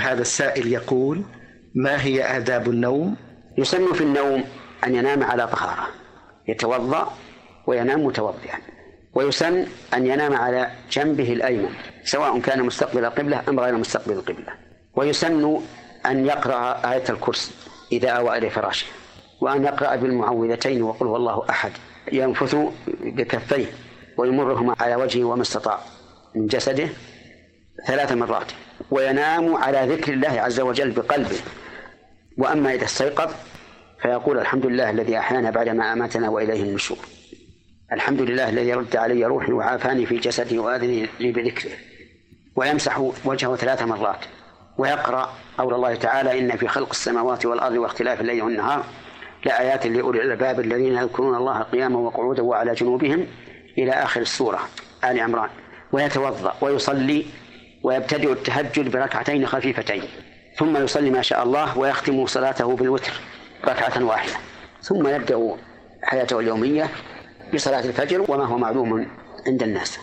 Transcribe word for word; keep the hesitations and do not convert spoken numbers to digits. هذا السائل يقول: ما هي آداب النوم؟ يسن في النوم أن ينام على طهارة، يتوضأ وينام متوضئا، ويسن أن ينام على جنبه الأيمن سواء كان مستقبل القبلة أم غير مستقبل القبلة، ويسن أن يقرأ آية الكرسي إذا أوى إلى فراشه، وأن يقرأ بالمعوذتين وقل هو الله أحد، ينفث بكفيه ويمرهما على وجهه وما استطاع من جسده ثلاث مرات، وينام على ذكر الله عز وجل بقلبه. وأما إذا استيقظ فيقول: الحمد لله الذي أحيانا بعدما أماتنا وإليه النشور، الحمد لله الذي رد علي روحي وعافاني في جسدي وآذني لي بذكره، ويمسح وجهه ثلاث مرات، ويقرأ قول الله تعالى: إن في خلق السماوات والأرض واختلاف الليل والنهار لآيات لأولي الألباب الذين يذكرون الله قياما وقعودا وعلى جنوبهم إلى آخر السورة آل عمران. ويتوضأ ويصلي ويبتدئ التهجد بركعتين خفيفتين، ثم يصلي ما شاء الله ويختم صلاته بالوتر ركعة واحدة، ثم يبدأ حياته اليومية بصلاة الفجر وما هو معلوم عند الناس.